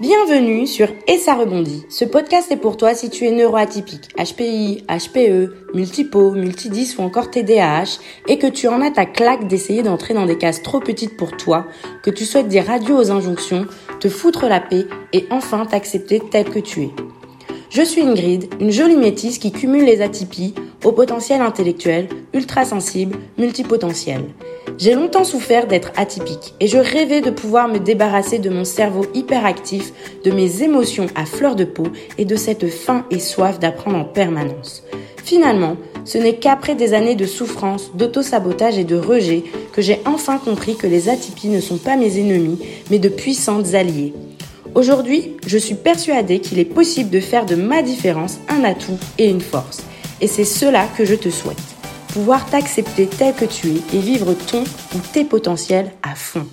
Bienvenue sur Et ça rebondit. Ce podcast est pour toi si tu es neuroatypique, HPI, HPE, multipo, multidys ou encore TDAH et que tu en as ta claque d'essayer d'entrer dans des cases trop petites pour toi, que tu souhaites dire adieu aux injonctions, te foutre la paix et enfin t'accepter tel que tu es. Je suis Ingrid, une jolie métisse qui cumule les atypies, haut potentiel intellectuel, ultra sensible, multipotentiel. J'ai longtemps souffert d'être atypique et je rêvais de pouvoir me débarrasser de mon cerveau hyperactif, de mes émotions à fleur de peau et de cette faim et soif d'apprendre en permanence. Finalement, ce n'est qu'après des années de souffrance, d'auto-sabotage et de rejet que j'ai enfin compris que les atypies ne sont pas mes ennemis, mais de puissantes alliées. Aujourd'hui, je suis persuadée qu'il est possible de faire de ma différence un atout et une force. Et c'est cela que je te souhaite. Pouvoir t'accepter tel que tu es et vivre ton ou tes potentiels à fond.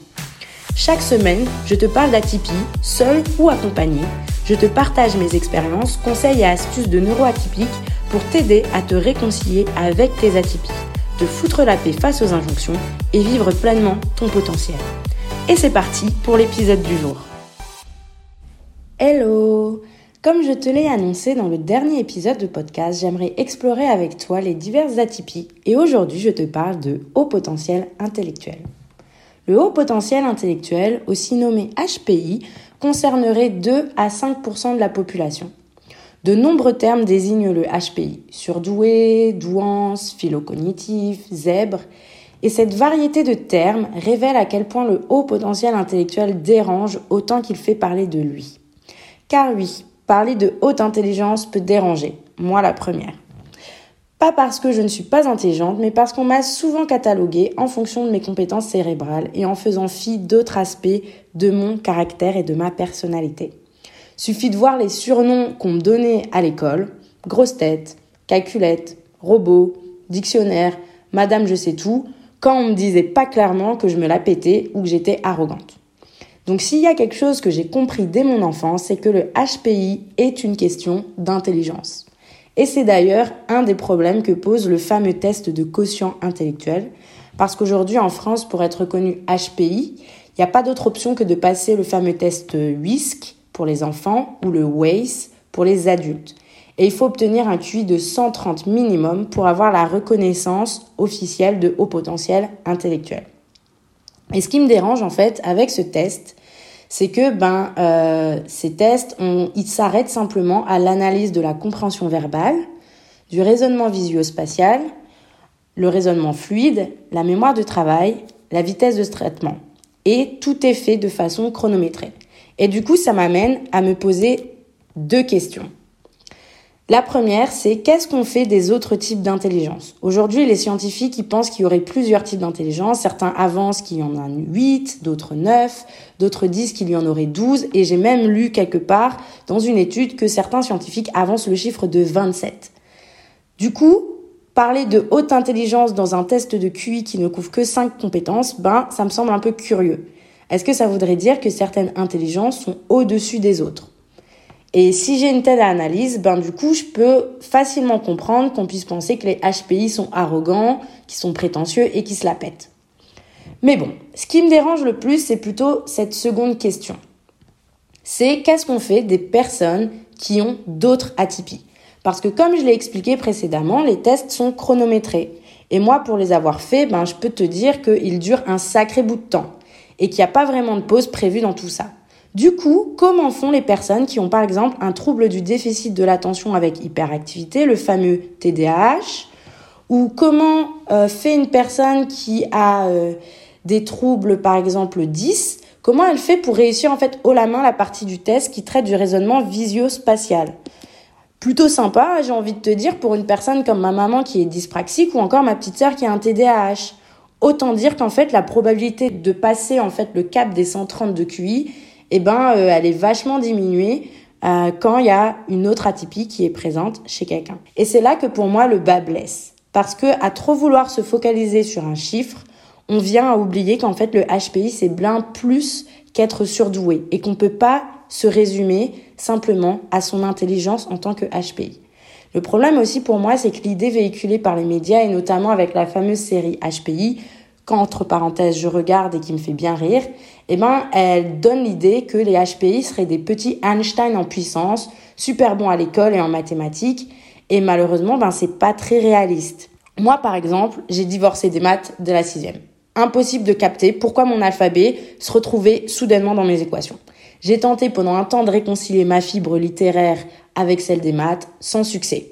Chaque semaine, je te parle d'atypie, seule ou accompagnée. Je te partage mes expériences, conseils et astuces de neuroatypiques pour t'aider à te réconcilier avec tes atypies, te foutre la paix face aux injonctions et vivre pleinement ton potentiel. Et c'est parti pour l'épisode du jour. Hello! Comme je te l'ai annoncé dans le dernier épisode de podcast, j'aimerais explorer avec toi les diverses atypies et aujourd'hui je te parle de haut potentiel intellectuel. Le haut potentiel intellectuel, aussi nommé HPI, concernerait 2 à 5% de la population. De nombreux termes désignent le HPI, surdoué, douance, phylocognitif, zèbre. Et cette variété de termes révèle à quel point le haut potentiel intellectuel dérange autant qu'il fait parler de lui. Car oui, parler de haute intelligence peut déranger, moi la première. Pas parce que je ne suis pas intelligente, mais parce qu'on m'a souvent cataloguée en fonction de mes compétences cérébrales et en faisant fi d'autres aspects de mon caractère et de ma personnalité. Suffit de voir les surnoms qu'on me donnait à l'école, grosse tête, calculette, robot, dictionnaire, madame je sais tout, quand on me disait pas clairement que je me la pétais ou que j'étais arrogante. Donc s'il y a quelque chose que j'ai compris dès mon enfance, c'est que le HPI est une question d'intelligence. Et c'est d'ailleurs un des problèmes que pose le fameux test de quotient intellectuel, parce qu'aujourd'hui en France, pour être reconnu HPI, il n'y a pas d'autre option que de passer le fameux test WISC pour les enfants ou le WAIS pour les adultes. Et il faut obtenir un QI de 130 minimum pour avoir la reconnaissance officielle de haut potentiel intellectuel. Et ce qui me dérange en fait avec ce test, c'est que ces tests, ils s'arrêtent simplement à l'analyse de la compréhension verbale, du raisonnement visuo-spatial, le raisonnement fluide, la mémoire de travail, la vitesse de traitement. Et tout est fait de façon chronométrée. Et du coup, ça m'amène à me poser 2 questions. La première, c'est qu'est-ce qu'on fait des autres types d'intelligence ? Aujourd'hui, les scientifiques, ils pensent qu'il y aurait plusieurs types d'intelligence. Certains avancent qu'il y en a 8, d'autres 9, d'autres disent qu'il y en aurait 12. Et j'ai même lu quelque part dans une étude que certains scientifiques avancent le chiffre de 27. Du coup, parler de haute intelligence dans un test de QI qui ne couvre que 5 compétences, ça me semble un peu curieux. Est-ce que ça voudrait dire que certaines intelligences sont au-dessus des autres ? Et si j'ai une telle analyse, du coup, je peux facilement comprendre qu'on puisse penser que les HPI sont arrogants, qu'ils sont prétentieux et qu'ils se la pètent. Mais bon, ce qui me dérange le plus, c'est plutôt cette seconde question. C'est qu'est-ce qu'on fait des personnes qui ont d'autres atypies ? Parce que comme je l'ai expliqué précédemment, les tests sont chronométrés. Et moi, pour les avoir faits, je peux te dire qu'ils durent un sacré bout de temps et qu'il n'y a pas vraiment de pause prévue dans tout ça. Du coup, comment font les personnes qui ont par exemple un trouble du déficit de l'attention avec hyperactivité, le fameux TDAH, ou comment fait une personne qui a des troubles par exemple 10, comment elle fait pour réussir en fait haut la main la partie du test qui traite du raisonnement visio-spatial ? Plutôt sympa, j'ai envie de te dire, pour une personne comme ma maman qui est dyspraxique ou encore ma petite sœur qui a un TDAH. Autant dire qu'en fait la probabilité de passer en fait le cap des 130 de QI, elle est vachement diminuée quand il y a une autre atypie qui est présente chez quelqu'un. Et c'est là que pour moi le bas blesse. Parce que à trop vouloir se focaliser sur un chiffre, on vient à oublier qu'en fait le HPI c'est bien plus qu'être surdoué et qu'on peut pas se résumer simplement à son intelligence en tant que HPI. Le problème aussi pour moi, c'est que l'idée véhiculée par les médias et notamment avec la fameuse série HPI qu'entre parenthèses je regarde et qui me fait bien rire, eh ben, elle donne l'idée que les HPI seraient des petits Einstein en puissance, super bons à l'école et en mathématiques, et malheureusement, ben, c'est pas très réaliste. Moi, par exemple, j'ai divorcé des maths de la 6e. Impossible de capter pourquoi mon alphabet se retrouvait soudainement dans mes équations. J'ai tenté pendant un temps de réconcilier ma fibre littéraire avec celle des maths, sans succès.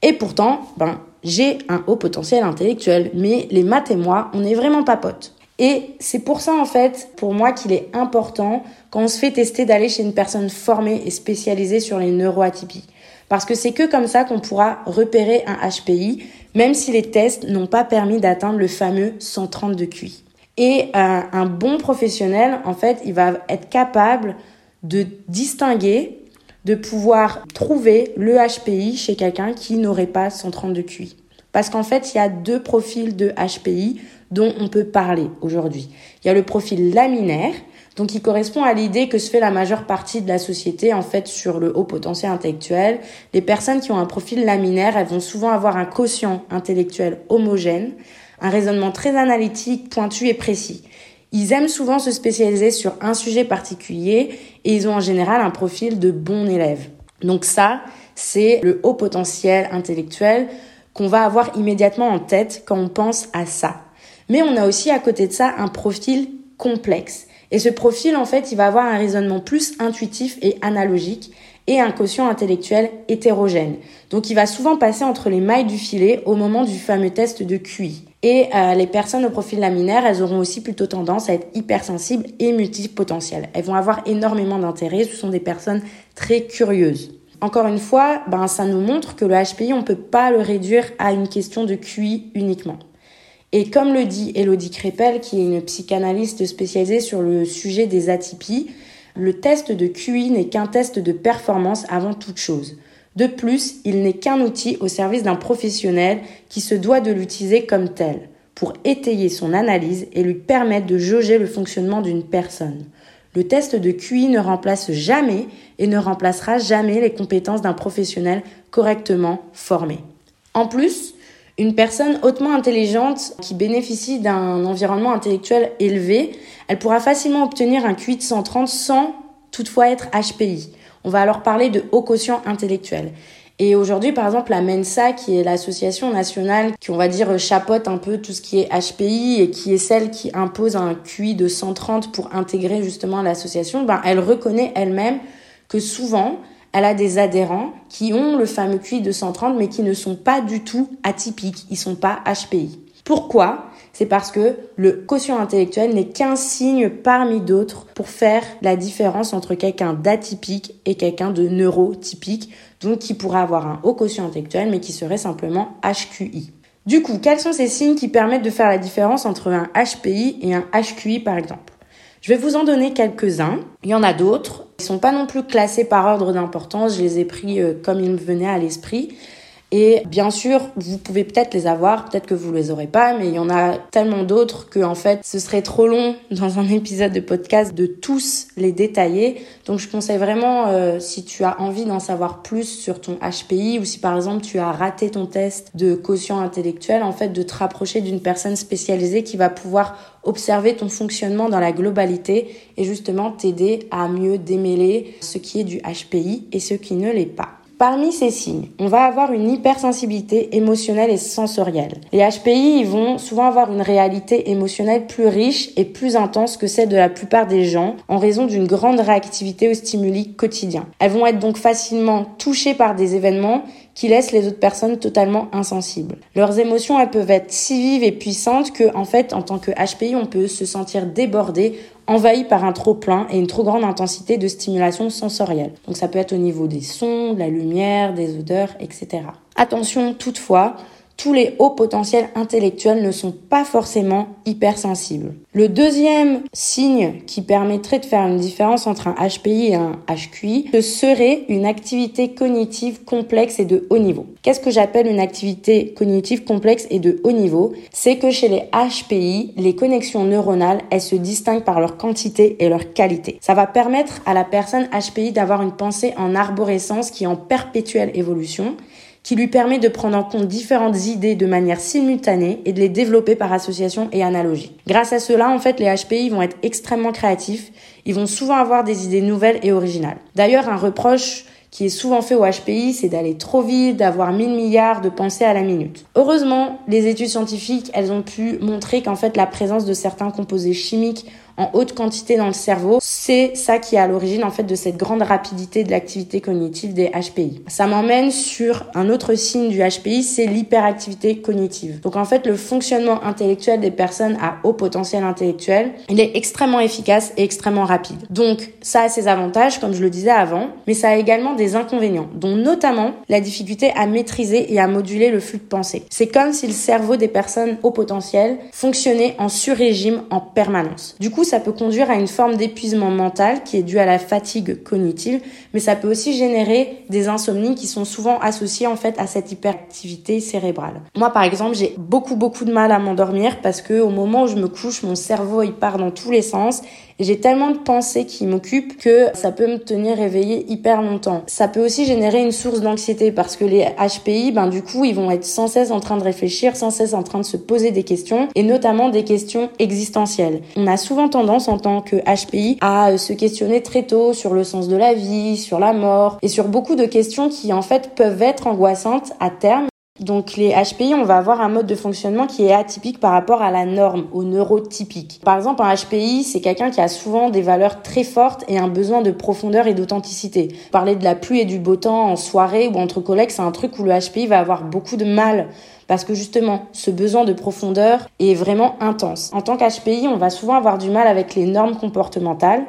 Et pourtant, ben, j'ai un haut potentiel intellectuel, mais les maths et moi, on n'est vraiment pas potes. Et c'est pour ça, en fait, pour moi, qu'il est important, quand on se fait tester, d'aller chez une personne formée et spécialisée sur les neuroatypies. Parce que c'est que comme ça qu'on pourra repérer un HPI, même si les tests n'ont pas permis d'atteindre le fameux 130 de QI. Et un bon professionnel, en fait, il va être capable de distinguer, de pouvoir trouver le HPI chez quelqu'un qui n'aurait pas 130 de QI. Parce qu'en fait, il y a deux profils de HPI dont on peut parler aujourd'hui. Il y a le profil laminaire, donc il correspond à l'idée que se fait la majeure partie de la société, en fait, sur le haut potentiel intellectuel. Les personnes qui ont un profil laminaire, elles vont souvent avoir un quotient intellectuel homogène, un raisonnement très analytique, pointu et précis. Ils aiment souvent se spécialiser sur un sujet particulier et ils ont en général un profil de bon élève. Donc ça, c'est le haut potentiel intellectuel qu'on va avoir immédiatement en tête quand on pense à ça. Mais on a aussi à côté de ça un profil complexe. Et ce profil, en fait, il va avoir un raisonnement plus intuitif et analogique et un quotient intellectuel hétérogène. Donc il va souvent passer entre les mailles du filet au moment du fameux test de QI. Et les personnes au profil laminaire, elles auront aussi plutôt tendance à être hypersensibles et multipotentielles. Elles vont avoir énormément d'intérêt, ce sont des personnes très curieuses. Encore une fois, ben, ça nous montre que le HPI, on peut pas le réduire à une question de QI uniquement. Et comme le dit Élodie Crépel, qui est une psychanalyste spécialisée sur le sujet des atypies, le test de QI n'est qu'un test de performance avant toute chose. De plus, il n'est qu'un outil au service d'un professionnel qui se doit de l'utiliser comme tel, pour étayer son analyse et lui permettre de jauger le fonctionnement d'une personne. Le test de QI ne remplace jamais et ne remplacera jamais les compétences d'un professionnel correctement formé. En plus, une personne hautement intelligente qui bénéficie d'un environnement intellectuel élevé, elle pourra facilement obtenir un QI de 130 sans toutefois être HPI. On va alors parler de haut quotient intellectuel. Et aujourd'hui, par exemple, la MENSA, qui est l'association nationale qui, on va dire, chapeaute un peu tout ce qui est HPI et qui est celle qui impose un QI de 130 pour intégrer justement l'association, ben, elle reconnaît elle-même que souvent, elle a des adhérents qui ont le fameux QI de 130 mais qui ne sont pas du tout atypiques, ils sont pas HPI. Pourquoi ? C'est parce que le quotient intellectuel n'est qu'un signe parmi d'autres pour faire la différence entre quelqu'un d'atypique et quelqu'un de neurotypique, donc qui pourrait avoir un haut quotient intellectuel mais qui serait simplement HQI. Du coup, quels sont ces signes qui permettent de faire la différence entre un HPI et un HQI par exemple ? Je vais vous en donner quelques-uns, il y en a d'autres, ils sont pas non plus classés par ordre d'importance, je les ai pris comme ils me venaient à l'esprit. Et bien sûr, vous pouvez peut-être les avoir, peut-être que vous les aurez pas, mais il y en a tellement d'autres que en fait, ce serait trop long dans un épisode de podcast de tous les détailler. Donc je conseille vraiment, si tu as envie d'en savoir plus sur ton HPI ou si par exemple tu as raté ton test de quotient intellectuel, en fait, de te rapprocher d'une personne spécialisée qui va pouvoir observer ton fonctionnement dans la globalité et justement t'aider à mieux démêler ce qui est du HPI et ce qui ne l'est pas. Parmi ces signes, on va avoir une hypersensibilité émotionnelle et sensorielle. Les HPI, ils vont souvent avoir une réalité émotionnelle plus riche et plus intense que celle de la plupart des gens en raison d'une grande réactivité aux stimuli quotidiens. Elles vont être donc facilement touchées par des événements qui laissent les autres personnes totalement insensibles. Leurs émotions, elles peuvent être si vives et puissantes que, en fait, en tant que HPI, on peut se sentir débordé, envahi par un trop-plein et une trop grande intensité de stimulation sensorielle. Donc ça peut être au niveau des sons, de la lumière, des odeurs, etc. Attention toutefois, tous les hauts potentiels intellectuels ne sont pas forcément hypersensibles. Le deuxième signe qui permettrait de faire une différence entre un HPI et un HQI, ce serait une activité cognitive complexe et de haut niveau. Qu'est-ce que j'appelle une activité cognitive complexe et de haut niveau ? C'est que chez les HPI, les connexions neuronales, elles se distinguent par leur quantité et leur qualité. Ça va permettre à la personne HPI d'avoir une pensée en arborescence qui est en perpétuelle évolution, qui lui permet de prendre en compte différentes idées de manière simultanée et de les développer par association et analogie. Grâce à cela, en fait, les HPI vont être extrêmement créatifs, ils vont souvent avoir des idées nouvelles et originales. D'ailleurs, un reproche qui est souvent fait au HPI, c'est d'aller trop vite, d'avoir 1000 milliards de pensées à la minute. Heureusement, les études scientifiques, elles ont pu montrer qu'en fait, la présence de certains composés chimiques en haute quantité dans le cerveau, c'est ça qui est à l'origine, en fait, de cette grande rapidité de l'activité cognitive des HPI. Ça m'emmène sur un autre signe du HPI, c'est l'hyperactivité cognitive. Donc, en fait, le fonctionnement intellectuel des personnes à haut potentiel intellectuel, il est extrêmement efficace et extrêmement rapide. Donc, ça a ses avantages, comme je le disais avant, mais ça a également des inconvénients, dont notamment la difficulté à maîtriser et à moduler le flux de pensée. C'est comme si le cerveau des personnes haut potentiel fonctionnait en sur-régime en permanence. Du coup, ça peut conduire à une forme d'épuisement mental qui est due à la fatigue cognitive, mais ça peut aussi générer des insomnies qui sont souvent associées en fait à cette hyperactivité cérébrale. Moi par exemple, j'ai beaucoup de mal à m'endormir parce que au moment où je me couche, mon cerveau il part dans tous les sens. J'ai tellement de pensées qui m'occupent que ça peut me tenir réveillée hyper longtemps. Ça peut aussi générer une source d'anxiété parce que les HPI, du coup, ils vont être sans cesse en train de réfléchir, sans cesse en train de se poser des questions et notamment des questions existentielles. On a souvent tendance en tant que HPI à se questionner très tôt sur le sens de la vie, sur la mort et sur beaucoup de questions qui en fait peuvent être angoissantes à terme. Donc les HPI, on va avoir un mode de fonctionnement qui est atypique par rapport à la norme, au neurotypique. Par exemple, un HPI, c'est quelqu'un qui a souvent des valeurs très fortes et un besoin de profondeur et d'authenticité. Parler de la pluie et du beau temps en soirée ou entre collègues, c'est un truc où le HPI va avoir beaucoup de mal. Parce que justement, ce besoin de profondeur est vraiment intense. En tant qu'HPI, on va souvent avoir du mal avec les normes comportementales.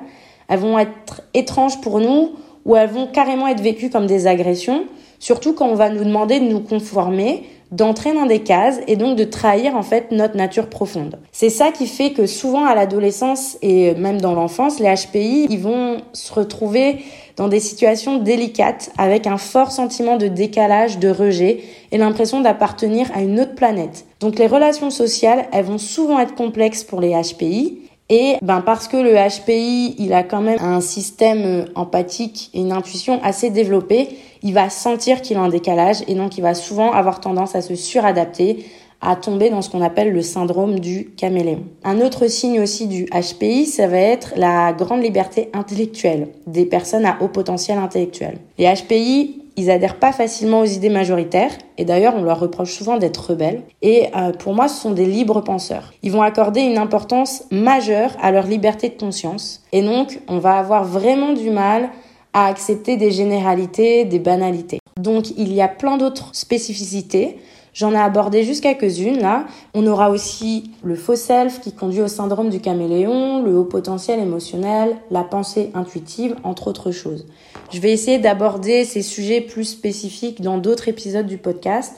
Elles vont être étranges pour nous ou elles vont carrément être vécues comme des agressions. Surtout quand on va nous demander de nous conformer, d'entrer dans des cases et donc de trahir en fait notre nature profonde. C'est ça qui fait que souvent à l'adolescence et même dans l'enfance, les HPI, ils vont se retrouver dans des situations délicates avec un fort sentiment de décalage, de rejet et l'impression d'appartenir à une autre planète. Donc les relations sociales, elles vont souvent être complexes pour les HPI. Et parce que le HPI, il a quand même un système empathique et une intuition assez développée, il va sentir qu'il a un décalage et donc il va souvent avoir tendance à se suradapter, à tomber dans ce qu'on appelle le syndrome du caméléon. Un autre signe aussi du HPI, ça va être la grande liberté intellectuelle des personnes à haut potentiel intellectuel. Les HPI, ils adhèrent pas facilement aux idées majoritaires et d'ailleurs on leur reproche souvent d'être rebelles et pour moi ce sont des libres penseurs. Ils vont accorder une importance majeure à leur liberté de conscience et donc on va avoir vraiment du mal à accepter des généralités, des banalités. Donc il y a plein d'autres spécificités. J'en ai abordé juste quelques-unes là. On aura aussi le faux self qui conduit au syndrome du caméléon, le haut potentiel émotionnel, la pensée intuitive, entre autres choses. Je vais essayer d'aborder ces sujets plus spécifiques dans d'autres épisodes du podcast.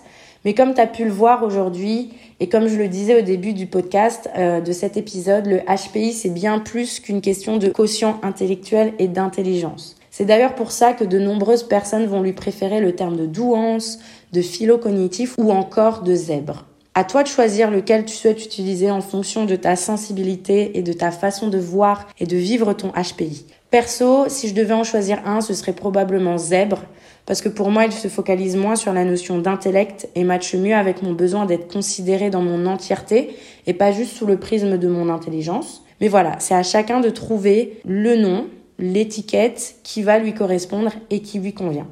Mais comme tu as pu le voir aujourd'hui et comme je le disais au début du podcast de cet épisode, le HPI c'est bien plus qu'une question de quotient intellectuel et d'intelligence. C'est d'ailleurs pour ça que de nombreuses personnes vont lui préférer le terme de douance, de philo cognitif ou encore de zèbre. À toi de choisir lequel tu souhaites utiliser en fonction de ta sensibilité et de ta façon de voir et de vivre ton HPI. Perso, si je devais en choisir un, ce serait probablement zèbre, parce que pour moi, il se focalise moins sur la notion d'intellect et matche mieux avec mon besoin d'être considéré dans mon entièreté et pas juste sous le prisme de mon intelligence. Mais voilà, c'est à chacun de trouver le nom, l'étiquette qui va lui correspondre et qui lui convient.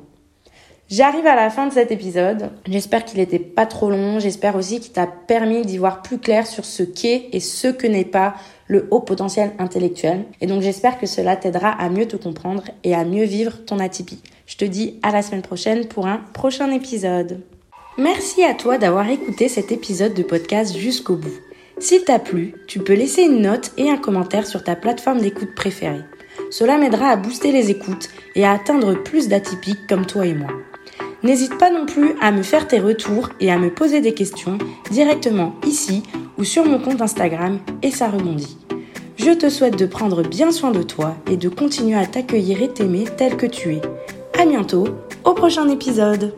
J'arrive à la fin de cet épisode. J'espère qu'il n'était pas trop long. J'espère aussi qu'il t'a permis d'y voir plus clair sur ce qu'est et ce que n'est pas le haut potentiel intellectuel. Et donc j'espère que cela t'aidera à mieux te comprendre et à mieux vivre ton atypie. Je te dis à la semaine prochaine pour un prochain épisode. Merci à toi d'avoir écouté cet épisode de podcast jusqu'au bout. S'il t'a plu, tu peux laisser une note et un commentaire sur ta plateforme d'écoute préférée. Cela m'aidera à booster les écoutes et à atteindre plus d'atypiques comme toi et moi. N'hésite pas non plus à me faire tes retours et à me poser des questions directement ici ou sur mon compte Instagram Et ça rebondit. Je te souhaite de prendre bien soin de toi et de continuer à t'accueillir et t'aimer tel que tu es. À bientôt, au prochain épisode.